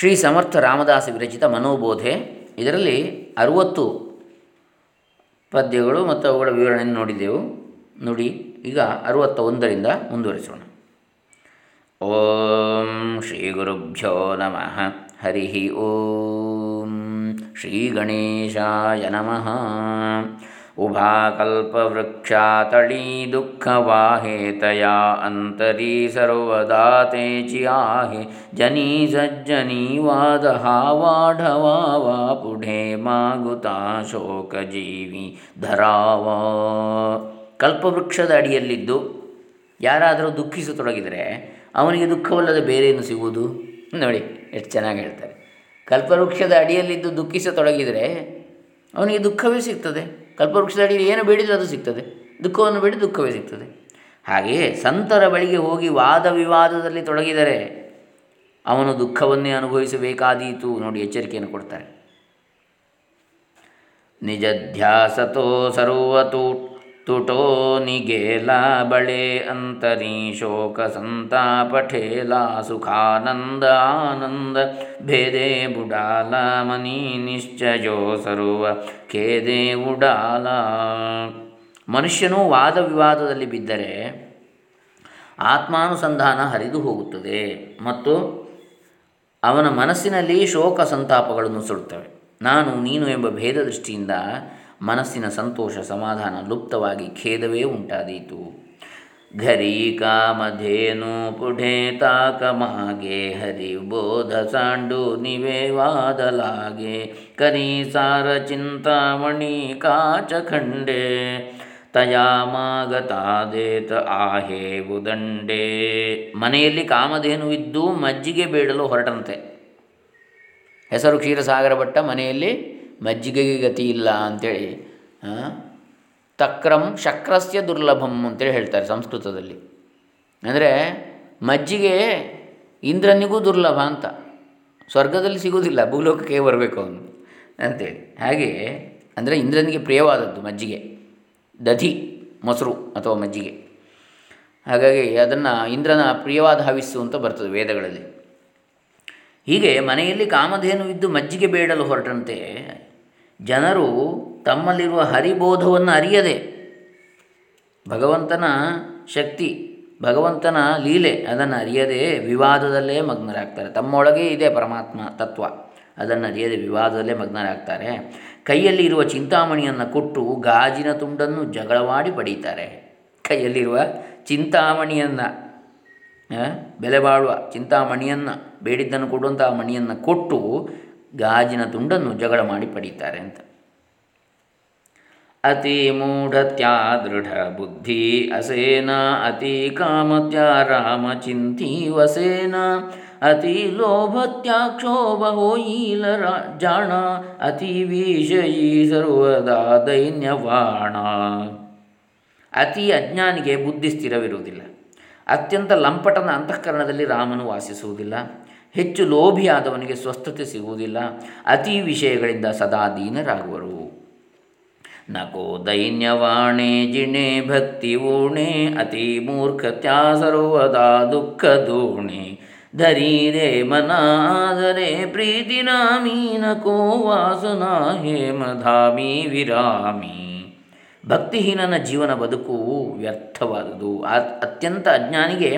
ಶ್ರೀ ಸಮರ್ಥ ರಾಮದಾಸ ವಿರಚಿತ ಮನೋಬೋಧೆ, ಇದರಲ್ಲಿ 60 ಪದ್ಯಗಳು ಮತ್ತು ಅವುಗಳ ವಿವರಣೆಯನ್ನು ನೋಡಿದೆವು. ನೋಡಿ, ಈಗ 61 ಮುಂದುವರಿಸೋಣ. ಓಂ ಶ್ರೀ ಗುರುಭ್ಯೋ ನಮಃ. ಹರಿ ಓಂ ಶ್ರೀ ಗಣೇಶಾಯ ನಮಃ. ಉಭಾಕಲ್ಪವೃಕ್ಷಾತಳೀ ದುಃಖವಾಹೇತಯಾ ಅಂತರೀ ಸರ್ವದಾ ತೇ ಚಿಯಾಹೆ ಜನಿ ಸಜ್ಜನೀ ವಾದಹಾವಾಢವಾ ವಾ ಪುಢೇ ಮಾಗುತಾ ಶೋಕಜೀವಿ ಧರಾವಾ. ಕಲ್ಪವೃಕ್ಷದ ಅಡಿಯಲ್ಲಿದ್ದು ಯಾರಾದರೂ ದುಃಖಿಸತೊಡಗಿದರೆ ಅವನಿಗೆ ದುಃಖವಲ್ಲದೆ ಬೇರೇನು ಸಿಗುವುದು? ನೋಡಿ ಎಷ್ಟು ಚೆನ್ನಾಗಿ ಹೇಳ್ತಾರೆ. ಕಲ್ಪವೃಕ್ಷದ ಅಡಿಯಲ್ಲಿದ್ದು ದುಃಖಿಸತೊಡಗಿದರೆ ಅವನಿಗೆ ದುಃಖವೇ ಸಿಗ್ತದೆ. ಕಲ್ಪವೃಕ್ಷದ ಅಡಿಯಲ್ಲಿ ಏನು ಬೇಡಿದರೆ ಅದು ಸಿಗ್ತದೆ, ದುಃಖವನ್ನು ಬೇಡಿ ದುಃಖವೇ ಸಿಗ್ತದೆ. ಹಾಗೆಯೇ ಸಂತರ ಬಳಿಗೆ ಹೋಗಿ ವಾದ ವಿವಾದದಲ್ಲಿ ತೊಡಗಿದರೆ ಅವನು ದುಃಖವನ್ನೇ ಅನುಭವಿಸಬೇಕಾದೀತು. ನೋಡಿ ಎಚ್ಚರಿಕೆಯನ್ನು ಕೊಡ್ತಾರೆ. ನಿಜಧ್ಯಾಸತೋ ಸರ್ವತೂ ತುಟೋ ನಿಗೇಲ ಬಳೆ ಅಂತರಿ ಶೋಕ ಸಂತಾಪಠೇಲ ಸುಖಾನಂದ ಆನಂದ ಭೇದೆ ಬುಡಾಲ ಮನಿ ನಿಶ್ಚಯೋ ಸರ್ವ ಖೇದೆ ಉಡಾಲ. ಮನುಷ್ಯನು ವಾದ ವಿವಾದದಲ್ಲಿ ಬಿದ್ದರೆ ಆತ್ಮಾನುಸಂಧಾನ ಹರಿದು ಹೋಗುತ್ತದೆ ಮತ್ತು ಅವನ ಮನಸ್ಸಿನಲ್ಲಿ ಶೋಕ ಸಂತಾಪಗಳನ್ನು ಸುಡುತ್ತವೆ. ನಾನು ನೀನು ಎಂಬ ಭೇದ ದೃಷ್ಟಿಯಿಂದ ಮನಸ್ಸಿನ ಸಂತೋಷ ಸಮಾಧಾನ ಲುಪ್ತವಾಗಿ ಖೇದವೇ ಉಂಟಾದೀತು. ಘರೀ ಕಾಮಧೇನು ಪುಢೇ ತಾಕಮಾಗೆ ಹರಿ ಬೋಧ ಸಾಂಡು ನಿವೇ ವಾದಲಾಗೆ ಕರಿ ಸಾರ ಚಿಂತಾಮಣಿ ಕಾಚಖಂಡೇ ತಯಾಮಾಗತಾದೇತ ಆಹೇ ಉದಂಡೇ. ಮನೆಯಲ್ಲಿ ಕಾಮಧೇನುವಿದ್ದು ಮಜ್ಜಿಗೆ ಬೇಡಲು ಹೊರಟಂತೆ. ಹೆಸರು ಕ್ಷೀರಸಾಗರ ಭಟ್ಟ, ಮನೆಯಲ್ಲಿ ಮಜ್ಜಿಗೆಗೆ ಗತಿ ಇಲ್ಲ ಅಂಥೇಳಿ ತಕ್ರಂ ಶಕ್ರಸ್ಯ ದುರ್ಲಭಂ ಅಂತೇಳಿ ಹೇಳ್ತಾರೆ ಸಂಸ್ಕೃತದಲ್ಲಿ. ಅಂದರೆ ಮಜ್ಜಿಗೆ ಇಂದ್ರನಿಗೂ ದುರ್ಲಭ ಅಂತ, ಸ್ವರ್ಗದಲ್ಲಿ ಸಿಗೋದಿಲ್ಲ, ಭೂಲೋಕಕ್ಕೆ ಬರಬೇಕು ಅವನು ಅಂತೇಳಿ. ಹಾಗೆಯೇ ಅಂದರೆ ಇಂದ್ರನಿಗೆ ಪ್ರಿಯವಾದದ್ದು ಮಜ್ಜಿಗೆ, ದಧಿ, ಮೊಸರು ಅಥವಾ ಮಜ್ಜಿಗೆ. ಹಾಗಾಗಿ ಅದನ್ನು ಇಂದ್ರನ ಪ್ರಿಯವಾದ ಹವಿಸ್ಸು ಅಂತ ಬರ್ತದೆ ವೇದಗಳಲ್ಲಿ. ಹೀಗೆ ಮನೆಯಲ್ಲಿ ಕಾಮಧೇನುವಿದ್ದು ಮಜ್ಜಿಗೆ ಬೇಡಲು ಹೊರಟಂತೆ ಜನರು ತಮ್ಮಲ್ಲಿರುವ ಹರಿಬೋಧವನ್ನು ಅರಿಯದೆ ಭಗವಂತನ ಶಕ್ತಿ, ಭಗವಂತನ ಲೀಲೆ ಅದನ್ನು ಅರಿಯದೇ ವಿವಾದದಲ್ಲೇ ಮಗ್ನರಾಗ್ತಾರೆ. ತಮ್ಮೊಳಗೇ ಇದೆ ಪರಮಾತ್ಮ ತತ್ವ, ಅದನ್ನು ಅರಿಯದೆ ವಿವಾದದಲ್ಲೇ ಮಗ್ನರಾಗ್ತಾರೆ. ಕೈಯಲ್ಲಿ ಇರುವ ಚಿಂತಾಮಣಿಯನ್ನು ಕೊಟ್ಟು ಗಾಜಿನ ತುಂಡನ್ನು ಜಗಳವಾಡಿ ಪಡೀತಾರೆ. ಕೈಯಲ್ಲಿರುವ ಚಿಂತಾಮಣಿಯನ್ನು, ಬೆಲೆ ಬಾಳುವ ಚಿಂತಾಮಣಿಯನ್ನು, ಬೇಡಿದ್ದನ್ನು ಕೊಡುವಂಥ ಮಣಿಯನ್ನು ಕೊಟ್ಟು ಗಾಜಿನ ತುಂಡನ್ನು ಜಗಳ ಮಾಡಿ ಪಡೀತಾರೆ ಅಂತ. ಅತಿ ಮೂಢತ್ಯಾ ದೃಢ ಬುದ್ಧಿ ಅಸೇನ ಅತಿ ಕಾಮತ್ಯ ರಾಮಚಿಂತಿ ವಸೇನ ಅತಿ ಲೋಭತ್ಯಾ ಕ್ಷೋಭ ಹೋಯಿಲ ಜಾಣ ಅತಿ ವಿಷಯೀ ಸರ್ವದಾ ದೈನ್ಯವಾಣ. ಅತಿ ಅಜ್ಞಾನಿಗೆ ಬುದ್ಧಿ ಸ್ಥಿರವಿರುವುದಿಲ್ಲ. ಅತ್ಯಂತ ಲಂಪಟನ ಅಂತಃಕರಣದಲ್ಲಿ ರಾಮನು ವಾಸಿಸುವುದಿಲ್ಲ. ಹೆಚ್ಚು ಲೋಭಿಯಾದವನಿಗೆ ಸ್ವಸ್ಥತೆ ಸಿಗುವುದಿಲ್ಲ. ಅತಿ ವಿಷಯಗಳಿಂದ ಸದಾ ದೀನರಾಗುವರು. ನಕೋ ದೈನ್ಯವಾಣೆ ಜಿಣೆ ಭಕ್ತಿ ಊಣೆ ಅತಿ ಮೂರ್ಖತ್ಯಾ ಸರ್ವದಾ ದುಃಖ ದೂಣೆ ಧರೀರೆ ಮನಾದರೆ ಪ್ರೀತಿ ನಾಮಿ ನಕೋ ವಾಸನಾ ಹೇಮಧಾಮಿ ವಿರಾಮಿ. ಭಕ್ತಿಹೀನನ ಜೀವನ ಬದುಕು ವ್ಯರ್ಥವಾದುದು. ಅತ್ಯಂತ ಅಜ್ಞಾನಿಗೆ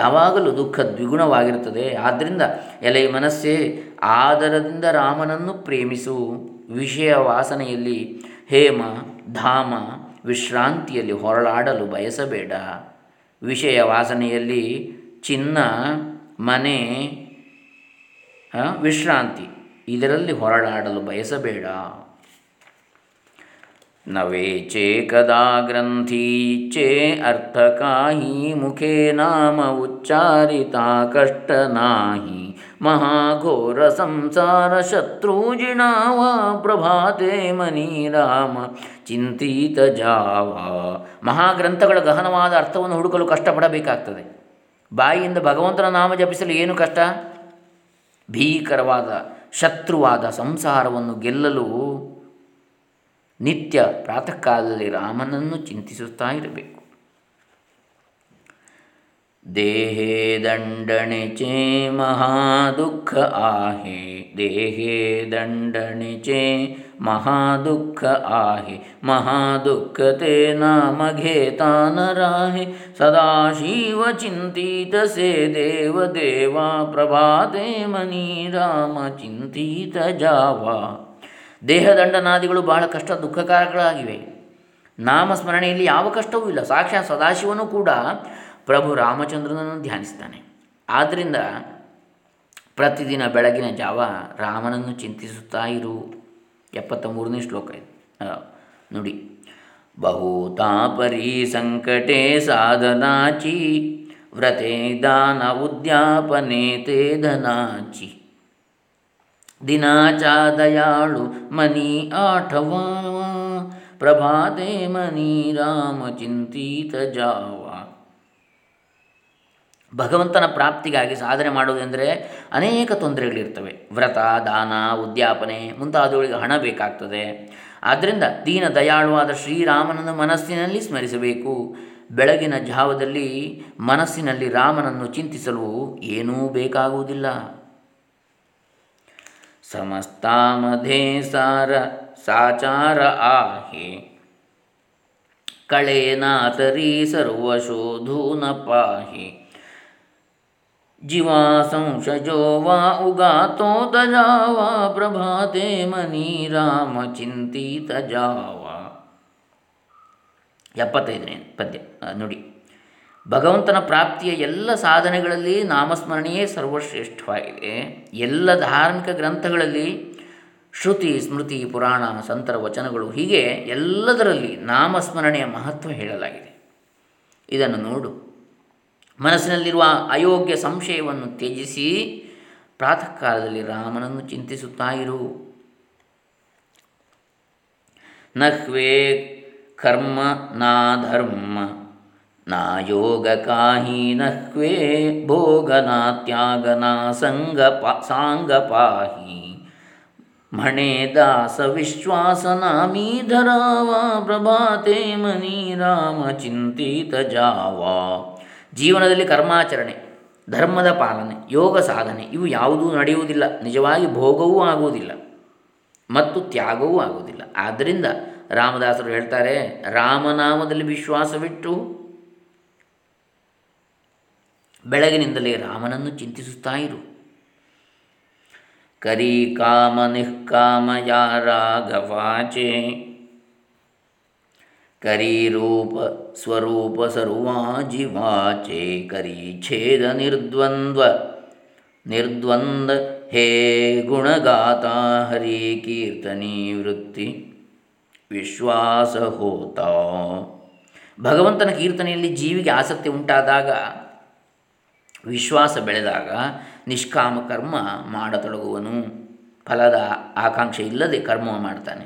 ಯಾವಾಗಲೂ ದುಃಖ ದ್ವಿಗುಣವಾಗಿರುತ್ತದೆ. ಆದ್ದರಿಂದ ಎಲೆ ಮನಸ್ಸೇ ಆದರದಿಂದ ರಾಮನನ್ನು ಪ್ರೇಮಿಸು. ವಿಷಯ ವಾಸನೆಯಲ್ಲಿ ಹೇಮ ಧಾಮ ವಿಶ್ರಾಂತಿಯಲ್ಲಿ ಹೊರಳಾಡಲು ಬಯಸಬೇಡ. ವಿಷಯ ವಾಸನೆಯಲ್ಲಿ ಚಿನ್ನ ಮನೆ ವಿಶ್ರಾಂತಿ ಇದರಲ್ಲಿ ಹೊರಳಾಡಲು ಬಯಸಬೇಡ. ನವೇಚೇ ಕದಾ ಗ್ರಂಥೀ ಚೇ ಅರ್ಥಕಾಹಿ ಮುಖೇ ನಾಮ ಉಚ್ಚಾರಿತಾ ಕಷ್ಟ ನಾಹಿ ಮಹಾಘೋರ ಸಂಸಾರ ಶತ್ರುಜಿಣಾವ ಪ್ರಭಾತೆ ಮನಿ ರಾಮ ಚಿಂತಿತ ಜಾವ. ಮಹಾಗ್ರಂಥಗಳ ಗಹನವಾದ ಅರ್ಥವನ್ನು ಹುಡುಕಲು ಕಷ್ಟಪಡಬೇಕಾಗ್ತದೆ. ಬಾಯಿಯಿಂದ ಭಗವಂತನ ನಾಮ ಜಪಿಸಲು ಏನು ಕಷ್ಟ? ಭೀಕರವಾದ ಶತ್ರುವಾದ ಸಂಸಾರವನ್ನು ಗೆಲ್ಲಲು ನಿತ್ಯ ಪ್ರಾತಃ ಕಾಲದಲ್ಲಿ ರಾಮನನ್ನು ಚಿಂತಿಸುತ್ತಾ ಇರಬೇಕು. ದೇಹೇ ದಂಡನೆ ಚೇ ಮಹಾ ದುಃಖ ಆಹೆ, ದೇಹೇ ದಂಡನೆ ಚೇ ಮಹಾ ದುಃಖ ಆಹೆ, ಮಹಾ ದುಃಖ ತೇ ನಾಮ ಘೇತಾನ ರಾಹೆ. ಸದಾಶಿವ ಚಿಂತಿತ ಸೇ ದೇವ ದೇವಾ, ಪ್ರಭಾತೆ ಮನಿ ರಾಮ ಚಿಂತಿತ ಜಾವ. ದೇಹದಂಡನಾದಿಗಳು ಬಹಳ ಕಷ್ಟ ದುಃಖಕಾರಕಗಳಾಗಿವೆ. ನಾಮಸ್ಮರಣೆಯಲ್ಲಿ ಯಾವ ಕಷ್ಟವೂ ಇಲ್ಲ. ಸಾಕ್ಷಾತ್ ಸದಾಶಿವನು ಕೂಡ ಪ್ರಭು ರಾಮಚಂದ್ರನನ್ನು ಧ್ಯಾನಿಸ್ತಾನೆ. ಆದ್ದರಿಂದ ಪ್ರತಿದಿನ ಬೆಳಗಿನ ಜಾವ ರಾಮನನ್ನು ಚಿಂತಿಸುತ್ತಾ ಇರು. 73ನೇ ಶ್ಲೋಕ ಇದು. ನುಡಿ: ಬಹುತಾಪರಿ ಸಂಕಟೆ ಸಾಧನಾಚಿ, ವ್ರತೆ ದಾನ ಉದ್ಯಾಪನೆ ತೇ ಧನಾಚಿ. ದಿನಾಚ ದಯಾಳು ಮನಿ ಆಠವಾ, ಪ್ರಭಾತೆ ಮನಿ ರಾಮ ಚಿಂತಿತ ಜಾವ. ಭಗವಂತನ ಪ್ರಾಪ್ತಿಗಾಗಿ ಸಾಧನೆ ಮಾಡೋದೆಂದರೆ ಅನೇಕ ತೊಂದರೆಗಳಿರ್ತವೆ. ವ್ರತ, ದಾನ, ಉದ್ಯಾಪನೆ ಮುಂತಾದವುಗಳಿಗೆ ಹಣ ಬೇಕಾಗ್ತದೆ. ಆದ್ದರಿಂದ ದೀನ ದಯಾಳುವಾದ ಶ್ರೀರಾಮನನ್ನು ಮನಸ್ಸಿನಲ್ಲಿ ಸ್ಮರಿಸಬೇಕು. ಬೆಳಗಿನ ಜಾವದಲ್ಲಿ ಮನಸ್ಸಿನಲ್ಲಿ ರಾಮನನ್ನು ಚಿಂತಿಸಲು ಏನೂ ಬೇಕಾಗುವುದಿಲ್ಲ. ಸಮಸ್ತಾಮಧೇ ಸಾರ ಸಾಚಾರ ಆಹೆ, ಕಳೇನಾತರಿ ಸರ್ವಶೋಧೂನ ಪಾಹಿ. ಜಿವಾ ಸಂಶಜೋ ವಾ ಉಗಾತೋ ತಜಾವ, ಪ್ರಭಾತೆ ಮನಿ ರಾಮ ಚಿಂತಿತ ಜಾವ. 75ನೇ ಪದ್ಯ ನುಡಿ: ಭಗವಂತನ ಪ್ರಾಪ್ತಿಯ ಎಲ್ಲ ಸಾಧನೆಗಳಲ್ಲಿ ನಾಮಸ್ಮರಣೆಯೇ ಸರ್ವಶ್ರೇಷ್ಠವಾಗಿದೆ. ಎಲ್ಲ ಧಾರ್ಮಿಕ ಗ್ರಂಥಗಳಲ್ಲಿ ಶ್ರುತಿ, ಸ್ಮೃತಿ, ಪುರಾಣ, ಸಂತರ ವಚನಗಳು ಹೀಗೆ ಎಲ್ಲದರಲ್ಲಿ ನಾಮಸ್ಮರಣೆಯ ಮಹತ್ವ ಹೇಳಲಾಗಿದೆ. ಇದನ್ನು ನೋಡು. ಮನಸ್ಸಿನಲ್ಲಿರುವ ಅಯೋಗ್ಯ ಸಂಶಯವನ್ನು ತ್ಯಜಿಸಿ ಪ್ರಾತಃ ಕಾಲದಲ್ಲಿ ರಾಮನನ್ನು ಚಿಂತಿಸುತ್ತಾ ಇರು. ನಹ್ವೇ ಕರ್ಮ ನಾ ಧರ್ಮ ನಾ ಯೋಗ ಕಾಹಿ, ನಹ್ವೇ ಭೋಗ ನಾ ತ್ಯಾಗ ನಾ ಸಾಂಗ ಪಾಹಿ. ಮಣೆ ದಾಸ ವಿಶ್ವಾಸ ನಾಮೀ ಧರಾವ, ಪ್ರಭಾತೆ ಮನಿ ರಾಮ ಚಿಂತಿತ ಜಾವ. ಜೀವನದಲ್ಲಿ ಕರ್ಮಾಚರಣೆ, ಧರ್ಮದ ಪಾಲನೆ, ಯೋಗ ಸಾಧನೆ ಇವು ಯಾವುದೂ ನಡೆಯುವುದಿಲ್ಲ. ನಿಜವಾಗಿ ಭೋಗವೂ ಆಗುವುದಿಲ್ಲ ಮತ್ತು ತ್ಯಾಗವೂ ಆಗುವುದಿಲ್ಲ. ಆದ್ದರಿಂದ ರಾಮದಾಸರು ಹೇಳ್ತಾರೆ, ರಾಮನಾಮದಲ್ಲಿ ವಿಶ್ವಾಸವಿಟ್ಟು ಬೆಳಗಿನಿಂದಲೇ ರಾಮನನ್ನು ಚಿಂತಿಸುತ್ತಾ ಇರು. ಕರಿ ಕಾಮ ನಿಃಕಾಮ ಯಾ ರಾಘವಾಚೆ, ಕರಿ ರೂಪ ಸ್ವರೂಪ ಸರ್ವಾಜಿ ವಾಚೆ. ಕರಿ ಛೇದ ನಿರ್ದ್ವಂದ್ವ ಹೇ ಗುಣಗಾತ, ಹರಿ ಕೀರ್ತನಿ ವೃತ್ತಿ ವಿಶ್ವಾಸ ಹೋತ. ಭಗವಂತನ ಕೀರ್ತನೆಯಲ್ಲಿ ಜೀವಿಗೆ ಆಸಕ್ತಿ ಉಂಟಾದಾಗ, ವಿಶ್ವಾಸ ಬೆಳೆದಾಗ ನಿಷ್ಕಾಮ ಕರ್ಮ ಮಾಡತೊಡಗುವನು. ಫಲದ ಆಕಾಂಕ್ಷೆ ಇಲ್ಲದೆ ಕರ್ಮ ಮಾಡ್ತಾನೆ.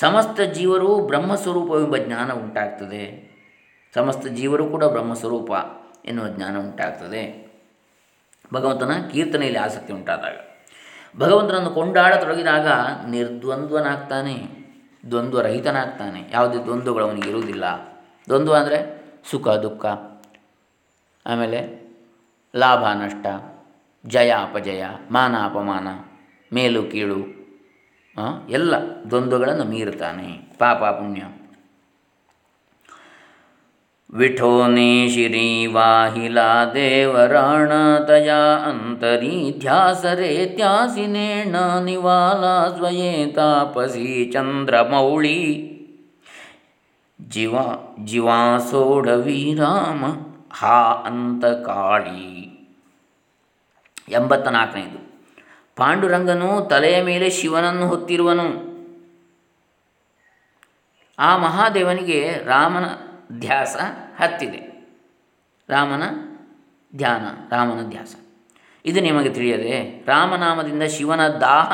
ಸಮಸ್ತ ಜೀವರು ಬ್ರಹ್ಮಸ್ವರೂಪವೆಂಬ ಜ್ಞಾನ ಉಂಟಾಗ್ತದೆ. ಸಮಸ್ತ ಜೀವರು ಕೂಡ ಬ್ರಹ್ಮಸ್ವರೂಪ ಎನ್ನುವ ಜ್ಞಾನ ಉಂಟಾಗ್ತದೆ ಭಗವಂತನ ಕೀರ್ತನೆಯಲ್ಲಿ ಆಸಕ್ತಿ ಉಂಟಾದಾಗ. ಭಗವಂತನನ್ನು ಕೊಂಡಾಡತೊಡಗಿದಾಗ ನಿರ್ದ್ವಂದ್ವನಾಗ್ತಾನೆ, ದ್ವಂದ್ವರಹಿತನಾಗ್ತಾನೆ. ಯಾವುದೇ ದ್ವಂದ್ವಗಳು ಅವನಿಗೆ ಇರುವುದಿಲ್ಲ. ದ್ವಂದ್ವ ಅಂದರೆ ಸುಖ ದುಃಖ, ಆಮೇಲೆ ಲಾಭ ನಷ್ಟ, ಜಯ ಅಪಜಯ, ಮಾನ ಅಪಮಾನ, ಮೇಲು ಕೀಳು ಎಲ್ಲ ದ್ವಂದ್ವಗಳನ್ನು ಮೀರುತ್ತಾನೆ. ಪಾಪ ಪುಣ್ಯ ವಿಠೋ ನೇ ಶಿರೀ ವಾಹಿಲಾ ದೇವರಾಣ, ತಯಾ ಅಂತರಿ ಧ್ಯಾಸರೇ ತ್ಯಾಸಿನೇಣ ನಿವಾಲಾ ಸ್ವಯೇ ತಾಪಸಿ ಚಂದ್ರಮೌಳಿ. ಜಿವಾ ಸೋಡವಿ ರಾಮ ಹಾ ಅಂತಕಾಳಿ. 84ನೇದು ಪಾಂಡುರಂಗನು ತಲೆಯ ಮೇಲೆ ಶಿವನನ್ನು ಹೊತ್ತಿರುವನು. ಆ ಮಹಾದೇವನಿಗೆ ರಾಮನ ಧ್ಯಾಸ ಹತ್ತಿದೆ. ರಾಮನ ಧ್ಯಾಸ ಇದು ನಿಮಗೆ ತಿಳಿಯದೆ ರಾಮನಾಮದಿಂದ ಶಿವನ ದಾಹ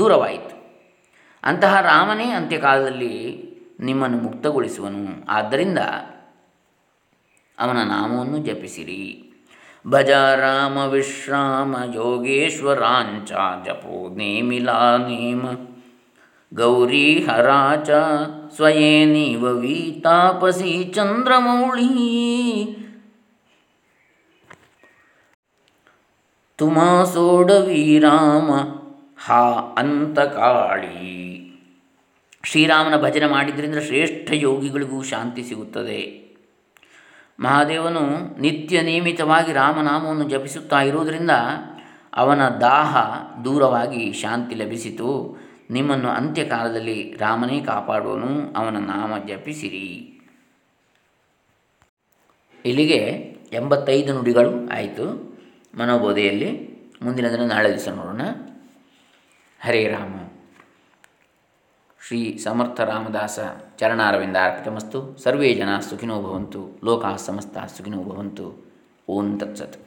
ದೂರವಾಯಿತು. ಅಂತಹ ರಾಮನೇ ಅಂತ್ಯಕಾಲದಲ್ಲಿ ನಿಮ್ಮನ್ನು ಮುಕ್ತಗೊಳಿಸುವನು. ಆದ್ದರಿಂದ ಅವನ ನಾಮವನ್ನು ಜಪಿಸಿರಿ. ಭಜ ರಾಮ ವಿಶ್ರಾಮ ಯೋಗೇಶ್ವರಾಂಚ, ಜಪೋ ನೇಮಿಲಾ ನೇಮ ಗೌರಿ ಹರಾಚ, ಸ್ವಯೇ ನೀವ ವಿ ತಾಪಸಿ ಚಂದ್ರಮೌಳಿ. ತುಮಾ ಸೋಡವೀರಾಮ ಹಾ ಅಂತಕಾಳಿ. ಶ್ರೀರಾಮನ ಭಜನೆ ಮಾಡಿದ್ರಿಂದ ಶ್ರೇಷ್ಠ ಯೋಗಿಗಳಿಗೂ ಶಾಂತಿ ಸಿಗುತ್ತದೆ. ಮಹಾದೇವನು ನಿತ್ಯ ನಿಯಮಿತವಾಗಿ ರಾಮನಾಮವನ್ನು ಜಪಿಸುತ್ತಾ ಇರುವುದರಿಂದ ಅವನ ದಾಹ ದೂರವಾಗಿ ಶಾಂತಿ ಲಭಿಸಿತು. ನಿಮ್ಮನ್ನು ಅಂತ್ಯಕಾಲದಲ್ಲಿ ರಾಮನೇ ಕಾಪಾಡುವನು, ಅವನ ನಾಮ ಜಪಿಸಿರಿ. ಇಲ್ಲಿಗೆ 85 ನುಡಿಗಳು ಆಯಿತು ಮನೋಬೋಧೆಯಲ್ಲಿ. ಮುಂದಿನ ದಿನ ನಾಳೆ ದಿವಸ ನೋಡೋಣ. ಹರೇ ರಾಮ. ಶ್ರೀ ಸಮರ್ಥ ರಾಮದಾಸ ಚರಣಾರವಿಂದ ಅರ್ಪಿತಮಸ್ತು. ಸರ್ವೇ ಜನಾಃ ಸುಖಿನೋ ಭವಂತು, ಲೋಕಾಃ ಸಮಸ್ತಾಃ ಸುಖಿನೋ ಭವಂತು. ಓಂ ತತ್ಸತ್.